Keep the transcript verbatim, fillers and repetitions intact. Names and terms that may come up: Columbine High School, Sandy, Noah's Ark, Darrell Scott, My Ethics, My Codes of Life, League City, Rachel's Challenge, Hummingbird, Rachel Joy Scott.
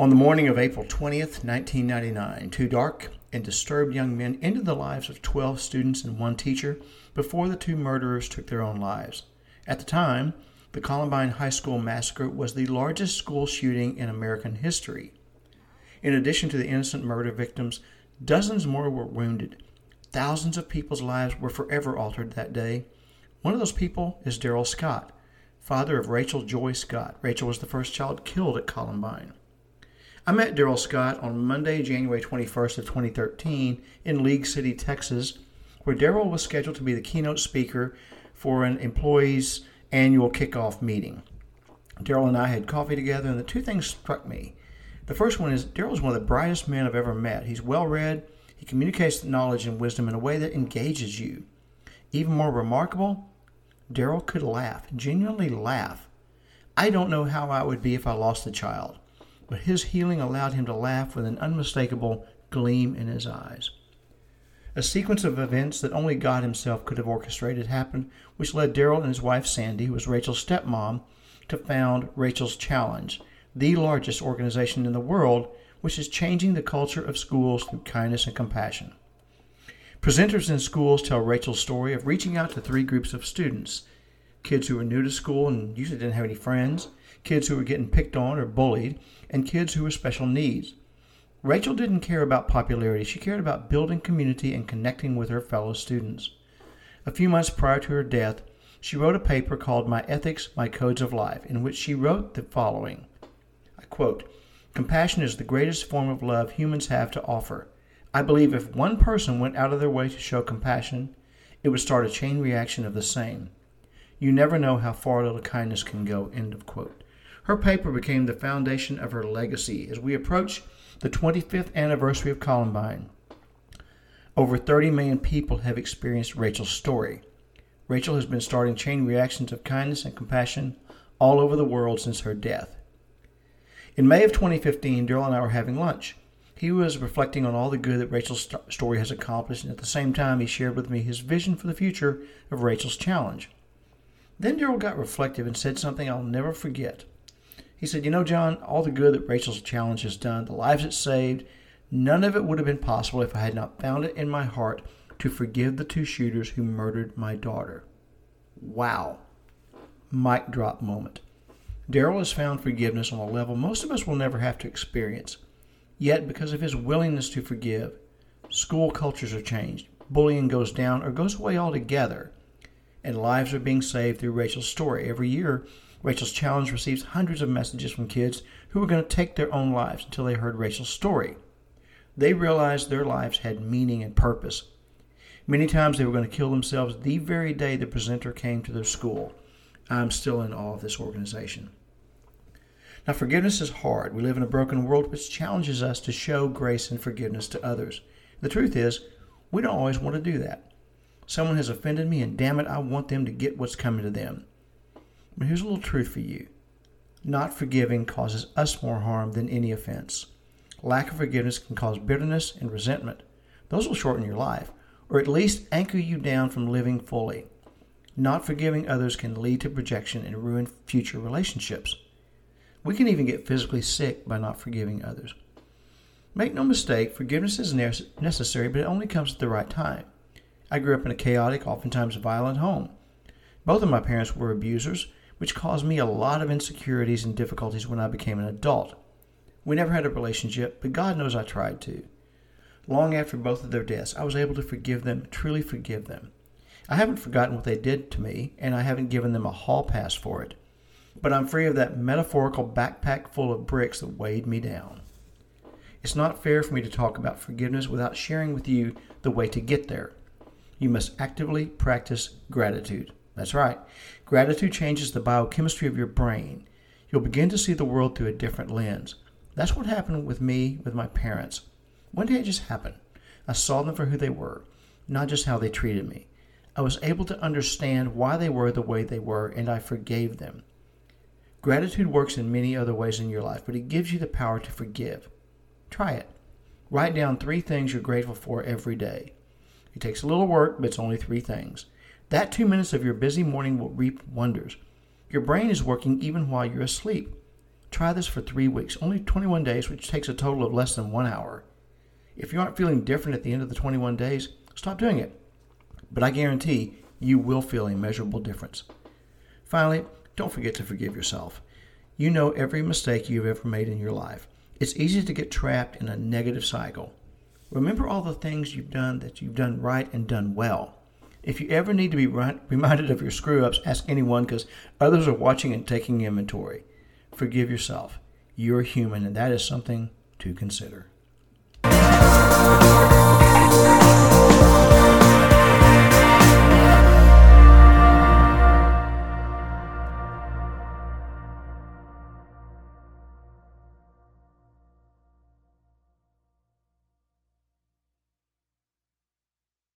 On the morning of April twentieth, nineteen ninety-nine, two dark and disturbed young men ended the lives of twelve students and one teacher before the two murderers took their own lives. At the time, the Columbine High School massacre was the largest school shooting in American history. In addition to the innocent murder victims, dozens more were wounded. Thousands of people's lives were forever altered that day. One of those people is Darrell Scott, father of Rachel Joy Scott. Rachel was the first child killed at Columbine. I met Darrell Scott on Monday, January twenty-first of twenty thirteen in League City, Texas, where Darrell was scheduled to be the keynote speaker for an employees' annual kickoff meeting. Darrell and I had coffee together, and the two things struck me. The first one is Darrell's one of the brightest men I've ever met. He's well-read. He communicates knowledge and wisdom in a way that engages you. Even more remarkable, Darrell could laugh, genuinely laugh. I don't know how I would be if I lost a child, but his healing allowed him to laugh with an unmistakable gleam in his eyes. A sequence of events that only God himself could have orchestrated happened, which led Darrell and his wife Sandy, who was Rachel's stepmom, to found Rachel's Challenge, the largest organization in the world, which is changing the culture of schools through kindness and compassion. Presenters in schools tell Rachel's story of reaching out to three groups of students: kids who were new to school and usually didn't have any friends, kids who were getting picked on or bullied, and kids who were special needs. Rachel didn't care about popularity. She cared about building community and connecting with her fellow students. A few months prior to her death, she wrote a paper called My Ethics, My Codes of Life, in which she wrote the following. I quote, "Compassion is the greatest form of love humans have to offer. I believe if one person went out of their way to show compassion, it would start a chain reaction of the same. You never know how far a little kindness can go," end of quote. Her paper became the foundation of her legacy as we approach the twenty-fifth anniversary of Columbine. Over thirty million people have experienced Rachel's story. Rachel has been starting chain reactions of kindness and compassion all over the world since her death. In May of twenty fifteen, Darrell and I were having lunch. He was reflecting on all the good that Rachel's st- story has accomplished, and at the same time, he shared with me his vision for the future of Rachel's Challenge. Then Darrell got reflective and said something I'll never forget. He said, "You know, John, all the good that Rachel's Challenge has done, the lives it saved, none of it would have been possible if I had not found it in my heart to forgive the two shooters who murdered my daughter." Wow. Mic drop moment. Darrell has found forgiveness on a level most of us will never have to experience. Yet, because of his willingness to forgive, school cultures are changed, bullying goes down or goes away altogether, and lives are being saved through Rachel's story. Every year, Rachel's Challenge receives hundreds of messages from kids who were going to take their own lives until they heard Rachel's story. They realized their lives had meaning and purpose. Many times they were going to kill themselves the very day the presenter came to their school. I'm still in awe of this organization. Now, forgiveness is hard. We live in a broken world which challenges us to show grace and forgiveness to others. The truth is, we don't always want to do that. Someone has offended me, and damn it, I want them to get what's coming to them. But here's a little truth for you. Not forgiving causes us more harm than any offense. Lack of forgiveness can cause bitterness and resentment. Those will shorten your life, or at least anchor you down from living fully. Not forgiving others can lead to projection and ruin future relationships. We can even get physically sick by not forgiving others. Make no mistake, forgiveness is necessary, but it only comes at the right time. I grew up in a chaotic, oftentimes violent home. Both of my parents were abusers, which caused me a lot of insecurities and difficulties when I became an adult. We never had a relationship, but God knows I tried to. Long after both of their deaths, I was able to forgive them, truly forgive them. I haven't forgotten what they did to me, and I haven't given them a hall pass for it. But I'm free of that metaphorical backpack full of bricks that weighed me down. It's not fair for me to talk about forgiveness without sharing with you the way to get there. You must actively practice gratitude. That's right. Gratitude changes the biochemistry of your brain. You'll begin to see the world through a different lens. That's what happened with me, with my parents. One day it just happened. I saw them for who they were, not just how they treated me. I was able to understand why they were the way they were, and I forgave them. Gratitude works in many other ways in your life, but it gives you the power to forgive. Try it. Write down three things you're grateful for every day. It takes a little work, but it's only three things. That two minutes of your busy morning will reap wonders. Your brain is working even while you're asleep. Try this for three weeks, only twenty-one days, which takes a total of less than one hour. If you aren't feeling different at the end of the twenty-one days, stop doing it. But I guarantee you will feel a measurable difference. Finally, don't forget to forgive yourself. You know every mistake you've ever made in your life. It's easy to get trapped in a negative cycle. Remember all the things you've done that you've done right and done well. If you ever need to be right, reminded of your screw-ups, ask anyone, because others are watching and taking inventory. Forgive yourself. You're human, and that is something to consider.